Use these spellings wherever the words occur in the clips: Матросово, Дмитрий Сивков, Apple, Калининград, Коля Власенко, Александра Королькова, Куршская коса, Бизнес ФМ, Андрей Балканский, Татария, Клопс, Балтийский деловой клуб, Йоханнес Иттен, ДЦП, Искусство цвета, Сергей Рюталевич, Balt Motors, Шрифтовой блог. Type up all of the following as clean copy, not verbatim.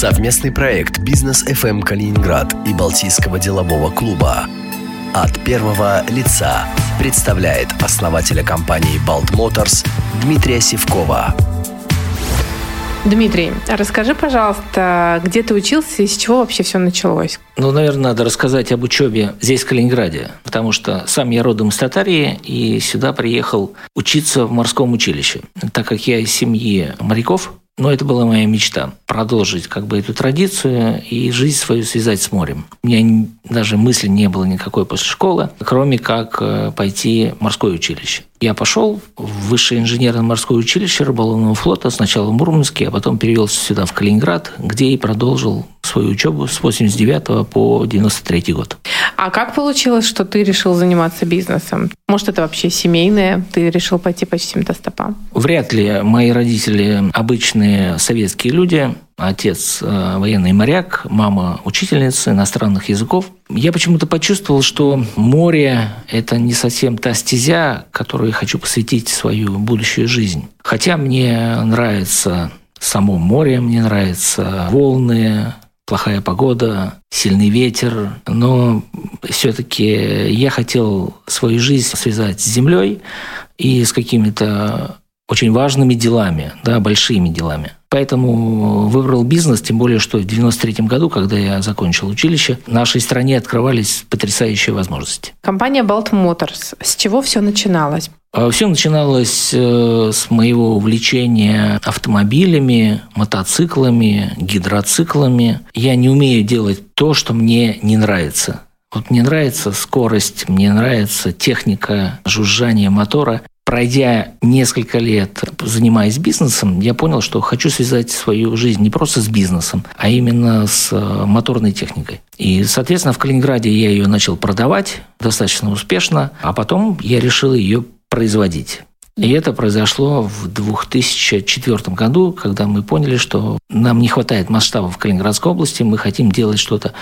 Совместный проект «Бизнес ФМ Калининград» и Балтийского делового клуба от первого лица представляет основателя компании «Balt Motors» Дмитрия Сивкова. Дмитрий, расскажи, пожалуйста, где ты учился и с чего вообще все началось? Наверное, надо рассказать об учебе здесь, в Калининграде, потому что сам я родом из Татарии и сюда приехал учиться в морском училище. Так как я из семьи моряков, но это была моя мечта – продолжить эту традицию и жизнь свою связать с морем. У меня даже мысли не было никакой после школы, кроме как пойти в морское училище. Я пошел в высшее инженерно-морское училище рыболовного флота, сначала в Мурманске, а потом перевелся сюда, в Калининград, где и продолжил свою учебу с 1989 по 1993 год. А как получилось, что ты решил заниматься бизнесом? Может, это вообще семейное? Ты решил пойти по чьим-то стопам? Вряд ли. Мои родители обычные советские люди. Отец военный моряк, мама учительница иностранных языков. Я почему-то почувствовал, что море – это не совсем та стезя, которой хочу посвятить свою будущую жизнь. Хотя мне нравится само море, мне нравятся волны, плохая погода, сильный ветер. Но все-таки я хотел свою жизнь связать с землей и с какими-то очень важными делами, большими делами. Поэтому выбрал бизнес, тем более, что в 1993 году, когда я закончил училище, в нашей стране открывались потрясающие возможности. Компания Balt Motors. С чего все начиналось? Все начиналось с моего увлечения автомобилями, мотоциклами, гидроциклами. Я не умею делать то, что мне не нравится. Мне нравится скорость, мне нравится техника, жужжание мотора. Пройдя несколько лет, занимаясь бизнесом, я понял, что хочу связать свою жизнь не просто с бизнесом, а именно с моторной техникой. И, соответственно, в Калининграде я ее начал продавать достаточно успешно, а потом я решил ее производить. И это произошло в 2004 году, когда мы поняли, что нам не хватает масштабов в Калининградской области, мы хотим делать что-то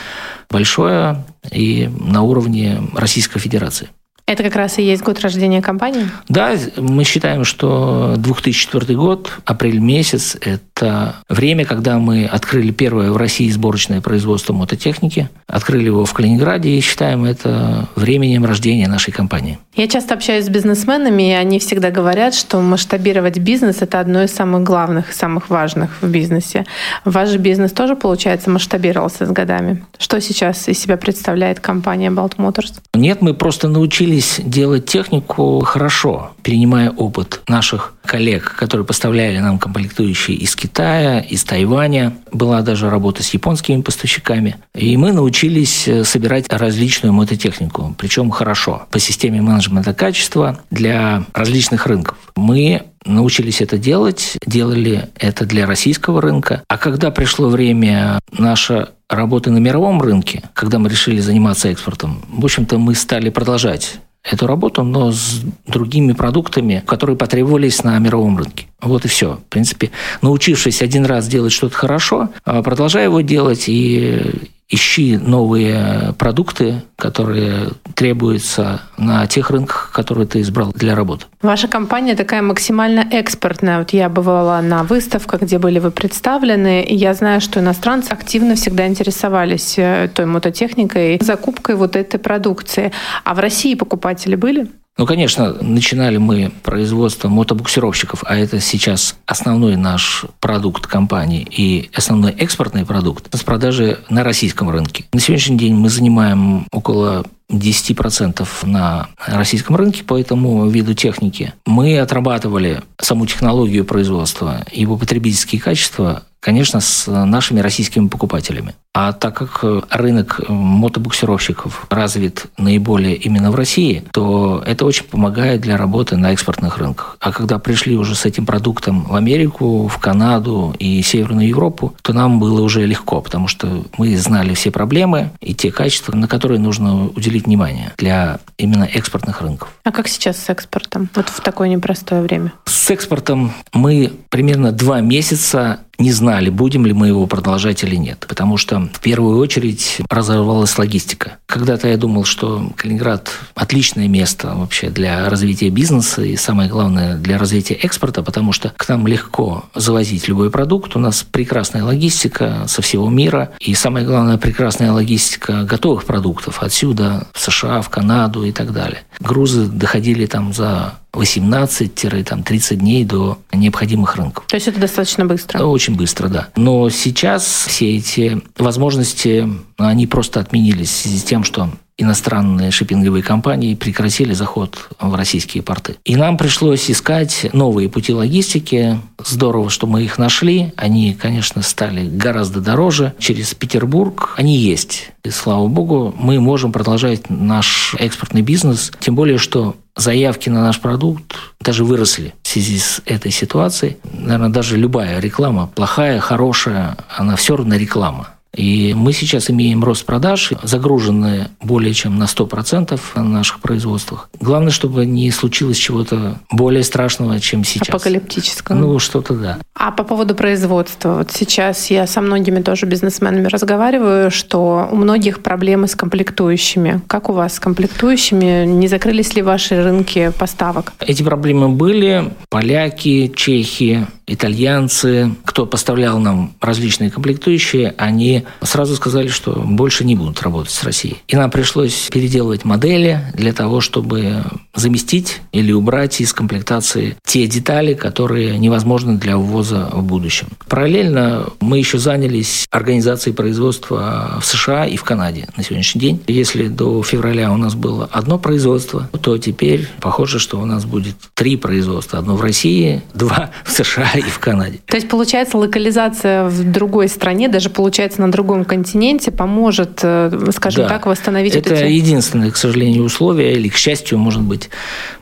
большое и на уровне Российской Федерации. Это как раз и есть год рождения компании? Да, мы считаем, что 2004 год, апрель месяц, это время, когда мы открыли первое в России сборочное производство мототехники, открыли его в Калининграде и считаем это временем рождения нашей компании. Я часто общаюсь с бизнесменами, и они всегда говорят, что масштабировать бизнес – это одно из самых главных и самых важных в бизнесе. Ваш же бизнес тоже, получается, масштабировался с годами. Что сейчас из себя представляет компания Balt Motors? Нет, мы просто научились делать технику хорошо, перенимая опыт наших коллег, которые поставляли нам комплектующие из Китая, из Тайваня. Была даже работа с японскими поставщиками. И мы научились собирать различную мототехнику, причем хорошо, по системе менеджмента качества для различных рынков. Мы научились это делать, делали это для российского рынка. А когда пришло время наша работы на мировом рынке, когда мы решили заниматься экспортом, в общем-то, мы стали продолжать эту работу, но с другими продуктами, которые потребовались на мировом рынке. Вот и все. В принципе, научившись один раз делать что-то хорошо, продолжай его делать и ищи новые продукты, которые требуются на тех рынках, которые ты избрал для работы. Ваша компания такая максимально экспортная. Я бывала на выставках, где были вы представлены, и я знаю, что иностранцы активно всегда интересовались той мототехникой, закупкой этой продукции. А в России покупатели были? Конечно, начинали мы производство мотобуксировщиков, а это сейчас основной наш продукт компании и основной экспортный продукт с продажи на российском рынке. На сегодняшний день мы занимаем около 10% на российском рынке по этому виду техники. Мы отрабатывали саму технологию производства, его потребительские качества, конечно, с нашими российскими покупателями. А так как рынок мотобуксировщиков развит наиболее именно в России, то это очень помогает для работы на экспортных рынках. А когда пришли уже с этим продуктом в Америку, в Канаду и Северную Европу, то нам было уже легко, потому что мы знали все проблемы и те качества, на которые нужно уделить внимание для именно экспортных рынков. А как сейчас с экспортом? В такое непростое время? С экспортом мы примерно 2 месяца не знали, будем ли мы его продолжать или нет. Потому что в первую очередь разорвалась логистика. Когда-то я думал, что Калининград отличное место вообще для развития бизнеса и, самое главное, для развития экспорта, потому что к нам легко завозить любой продукт. У нас прекрасная логистика со всего мира. И, самое главное, прекрасная логистика готовых продуктов отсюда, в США, в Канаду и так далее. Грузы доходили там за 18-30 дней до необходимых рынков. То есть это достаточно быстро? Очень быстро, да. Но сейчас все эти возможности, они просто отменились в связи с тем, что иностранные шиппинговые компании прекратили заход в российские порты. И нам пришлось искать новые пути логистики. Здорово, что мы их нашли. Они, конечно, стали гораздо дороже. Через Петербург они есть. И, слава богу, мы можем продолжать наш экспортный бизнес. Тем более, что заявки на наш продукт даже выросли в связи с этой ситуацией. Наверное, даже любая реклама, плохая, хорошая, она все равно реклама. И мы сейчас имеем рост продаж, загруженные более чем на 100% на наших производствах. Главное, чтобы не случилось чего-то более страшного, чем сейчас. Апокалиптического. Ну, что-то да. А по поводу производства. Вот сейчас я со многими тоже бизнесменами разговариваю, что у многих проблемы с комплектующими. Как у вас с комплектующими? Не закрылись ли ваши рынки поставок? Эти проблемы были. Поляки, чехи, итальянцы, кто поставлял нам различные комплектующие, они сразу сказали, что больше не будут работать с Россией. И нам пришлось переделывать модели для того, чтобы заместить или убрать из комплектации те детали, которые невозможны для ввоза в будущем. Параллельно мы еще занялись организацией производства в США и в Канаде на сегодняшний день. Если до февраля у нас было одно производство, то теперь похоже, что у нас будет 3 производства. Одно в России, 2 в США и в Канаде. То есть, получается, локализация в другой стране, даже, получается, на другом континенте поможет, скажем так, восстановить это. Это единственное, к сожалению, условие, или, к счастью, может быть,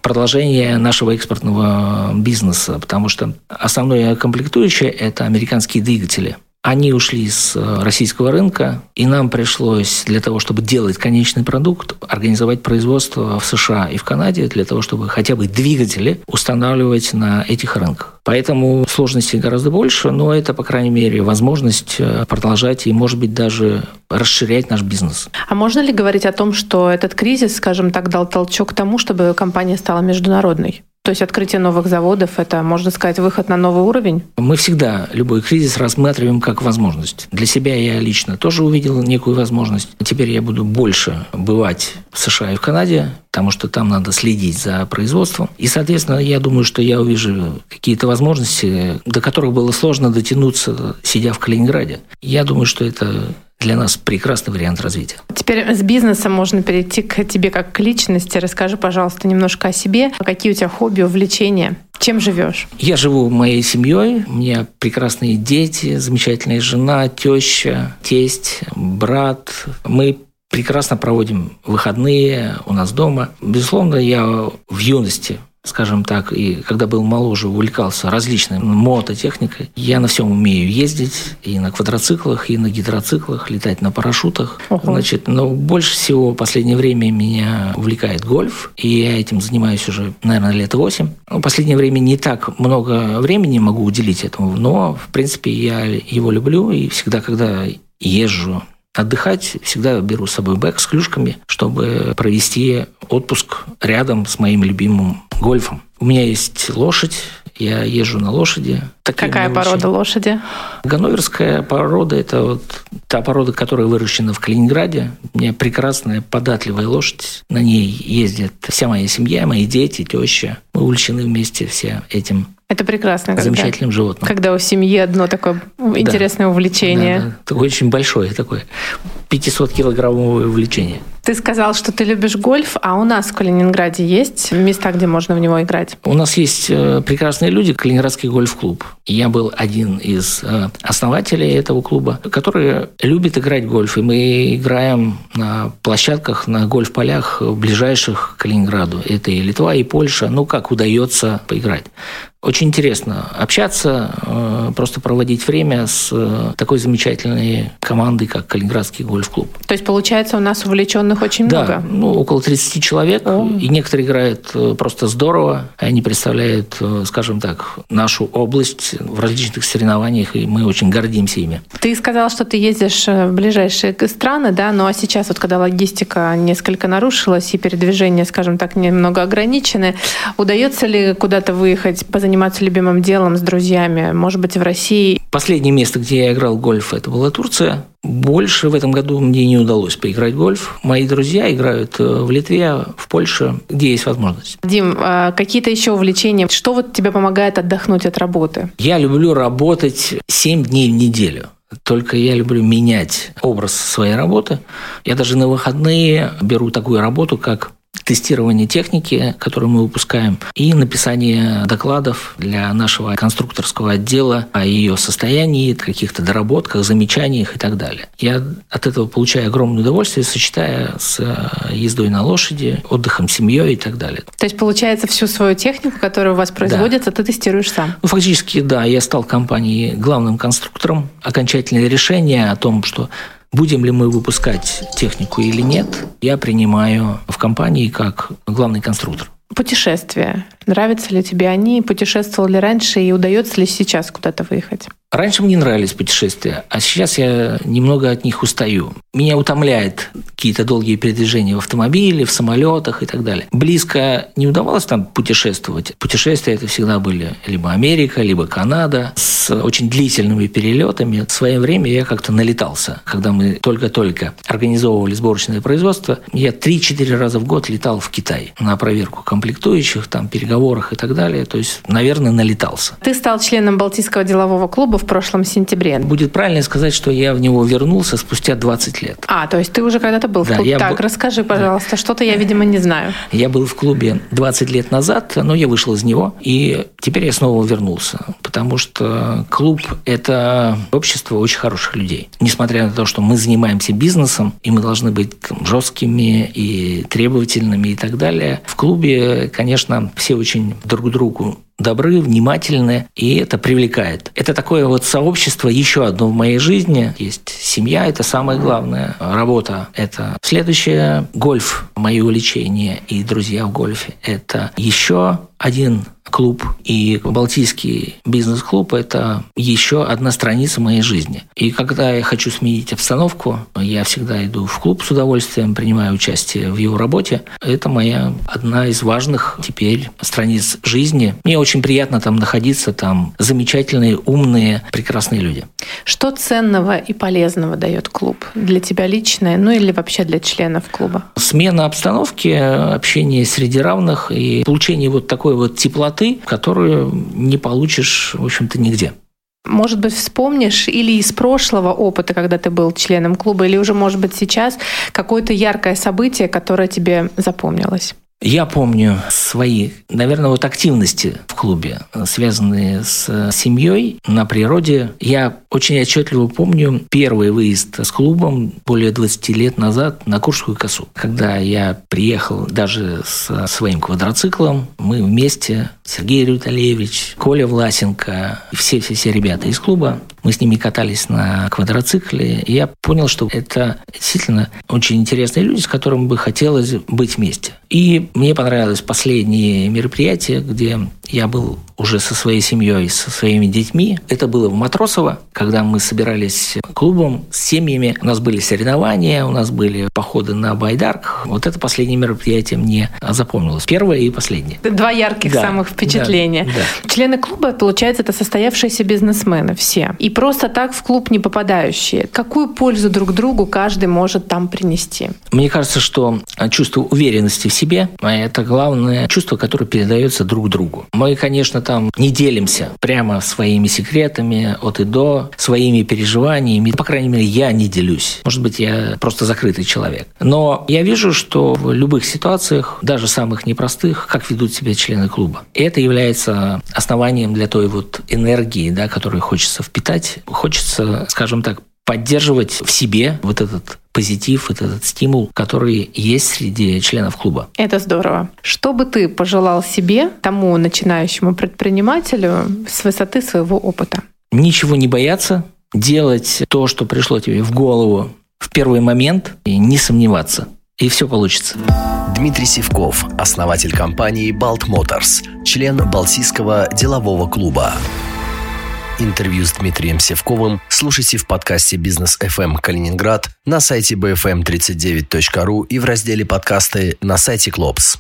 продолжение нашего экспортного бизнеса, потому что основное комплектующее – это американские двигатели. Они ушли с российского рынка, и нам пришлось для того, чтобы делать конечный продукт, организовать производство в США и в Канаде для того, чтобы хотя бы двигатели устанавливать на этих рынках. Поэтому сложностей гораздо больше, но это, по крайней мере, возможность продолжать и, может быть, даже расширять наш бизнес. А можно ли говорить о том, что этот кризис, скажем так, дал толчок к тому, чтобы компания стала международной? То есть открытие новых заводов – это, можно сказать, выход на новый уровень? Мы всегда любой кризис рассматриваем как возможность. Для себя я лично тоже увидел некую возможность. Теперь я буду больше бывать в США и в Канаде, потому что там надо следить за производством. И, соответственно, я думаю, что я увижу какие-то возможности, до которых было сложно дотянуться, сидя в Калининграде. Я думаю, что это для нас прекрасный вариант развития. Теперь с бизнеса можно перейти к тебе как к личности. Расскажи, пожалуйста, немножко о себе. Какие у тебя хобби, увлечения? Чем живешь? Я живу моей семьей. У меня прекрасные дети, замечательная жена, теща, тесть, брат. Мы прекрасно проводим выходные у нас дома. Безусловно, я в юности, скажем так, и когда был моложе, увлекался различной мототехникой. Я на всем умею ездить, и на квадроциклах, и на гидроциклах, летать на парашютах. Значит, но больше всего в последнее время меня увлекает гольф, и я этим занимаюсь уже, наверное, 8 лет. В последнее время не так много времени могу уделить этому, но, в принципе, я его люблю, и всегда, когда езжу отдыхать, всегда беру с собой бэк с клюшками, чтобы провести отпуск рядом с моим любимым гольфом. У меня есть лошадь, я езжу на лошади. Какая порода лошади? Ганноверская порода – это вот та порода, которая выращена в Калининграде. У меня прекрасная податливая лошадь. На ней ездит вся моя семья, мои дети, теща. Мы увлечены вместе все этим. Это прекрасно. Замечательным животным. Когда у семьи одно такое интересное увлечение. Да. Очень большое такое 500-килограммовое увлечение. Ты сказал, что ты любишь гольф, а у нас в Калининграде есть места, где можно в него играть? У нас есть прекрасные люди, Калининградский гольф-клуб. Я был один из основателей этого клуба, который любит играть в гольф. И мы играем на площадках, на гольф-полях ближайших к Калининграду. Это и Литва, и Польша. Ну, как удается поиграть. Очень интересно общаться, просто проводить время с такой замечательной командой, как Калининградский гольф-клуб. То есть, получается, у нас увлеченных приглашенных очень много. Да, около 30 человек. И некоторые играют просто здорово. Они представляют, скажем так, нашу область в различных соревнованиях, и мы очень гордимся ими. Ты сказал, что ты ездишь в ближайшие страны, да? Ну а сейчас, вот, когда логистика несколько нарушилась и передвижения, скажем так, немного ограничены, удается ли куда-то выехать, позаниматься любимым делом с друзьями, может быть, в России? Последнее место, где я играл в гольф, это была Турция. Больше в этом году мне не удалось поиграть в гольф. Мои друзья играют в Литве, в Польше, где есть возможность. Дим, а какие-то еще увлечения? Что вот тебе помогает отдохнуть от работы? Я люблю работать 7 дней в неделю. Только я люблю менять образ своей работы. Я даже на выходные беру такую работу, как тестирование техники, которую мы выпускаем, и написание докладов для нашего конструкторского отдела о ее состоянии, каких-то доработках, замечаниях и так далее. Я от этого получаю огромное удовольствие, сочетая с ездой на лошади, отдыхом с семьей и так далее. То есть, получается, всю свою технику, которая у вас производится, да, ты тестируешь сам? Ну, фактически, да. Я стал компанией главным конструктором. Окончательное решение о том, что будем ли мы выпускать технику или нет, я принимаю в компании как главный конструктор. Путешествия. Нравятся ли тебе они? Путешествовал ли раньше и удается ли сейчас куда-то выехать? Раньше мне нравились путешествия, а сейчас я немного от них устаю. Меня утомляют какие-то долгие передвижения в автомобиле, в самолетах и так далее. Близко не удавалось там путешествовать. Путешествия это всегда были либо Америка, либо Канада, с очень длительными перелетами. В свое время я как-то налетался. Когда мы только-только организовывали сборочное производство, я 3-4 раза в год летал в Китай на проверку комплектующих, там, переговорах и так далее. То есть, наверное, налетался. Ты стал членом Балтийского делового клуба в прошлом сентябре. Будет правильно сказать, что я в него вернулся спустя 20 лет. А, то есть ты уже когда-то был в клубе. Так, расскажи, пожалуйста, что-то я, видимо, не знаю. Я был в клубе 20 лет назад, но я вышел из него, и теперь я снова вернулся, потому что клуб – это общество очень хороших людей. Несмотря на то, что мы занимаемся бизнесом, и мы должны быть там жесткими и требовательными и так далее, в клубе, конечно, все очень друг другу добры, внимательны, и это привлекает. Это такое вот сообщество, еще одно в моей жизни. Есть семья, это самое главное. Работа – это следующее. Гольф – мои увлечения и друзья в гольфе. Это еще один клуб. И Балтийский бизнес-клуб – это еще одна страница моей жизни. И когда я хочу сменить обстановку, я всегда иду в клуб с удовольствием, принимаю участие в его работе. Это моя одна из важных теперь страниц жизни. Мне очень приятно там находиться, там замечательные, умные, прекрасные люди. Что ценного и полезного дает клуб для тебя лично, ну или вообще для членов клуба? Смена обстановки, общение среди равных и получение вот такой вот теплоты, которую не получишь, в общем-то, нигде. Может быть, вспомнишь или из прошлого опыта, когда ты был членом клуба, или уже, может быть, сейчас какое-то яркое событие, которое тебе запомнилось? Я помню свои, наверное, вот активности в клубе, связанные с семьей на природе. Я очень отчетливо помню первый выезд с клубом более 20 лет назад на Куршскую косу. Когда я приехал даже со своим квадроциклом, мы вместе, Сергей Рюталевич, Коля Власенко, все-все-все ребята из клуба, мы с ними катались на квадроцикле, и я понял, что это действительно очень интересные люди, с которыми бы хотелось быть вместе. И мне понравилось последнее мероприятие, где я был уже со своей семьей, со своими детьми. Это было в Матросово, когда мы собирались клубом с семьями. У нас были соревнования, у нас были походы на байдарках. Вот это последнее мероприятие мне запомнилось. Первое и последнее. Два ярких самых впечатления. Да. Члены клуба, получается, это состоявшиеся бизнесмены все. И просто так в клуб не попадающие. Какую пользу друг другу каждый может там принести? Мне кажется, что чувство уверенности в себе – это главное чувство, которое передается друг другу. Мы, конечно, там не делимся прямо своими секретами от и до, своими переживаниями. По крайней мере, я не делюсь. Может быть, я просто закрытый человек. Но я вижу, что в любых ситуациях, даже самых непростых, как ведут себя члены клуба. И это является основанием для той вот энергии, да, которую хочется впитать. Хочется, скажем так, поддерживать в себе вот этот позитив, этот стимул, который есть среди членов клуба. Это здорово. Что бы ты пожелал себе, тому начинающему предпринимателю, с высоты своего опыта? Ничего не бояться, делать то, что пришло тебе в голову в первый момент, и не сомневаться. и все получится. Дмитрий Сивков, основатель компании Balt Motors, член Балтийского делового клуба. Интервью с Дмитрием Сивковым слушайте в подкасте «Бизнес ФМ Калининград» на сайте bfm39.ru и в разделе «Подкасты» на сайте «Клопс».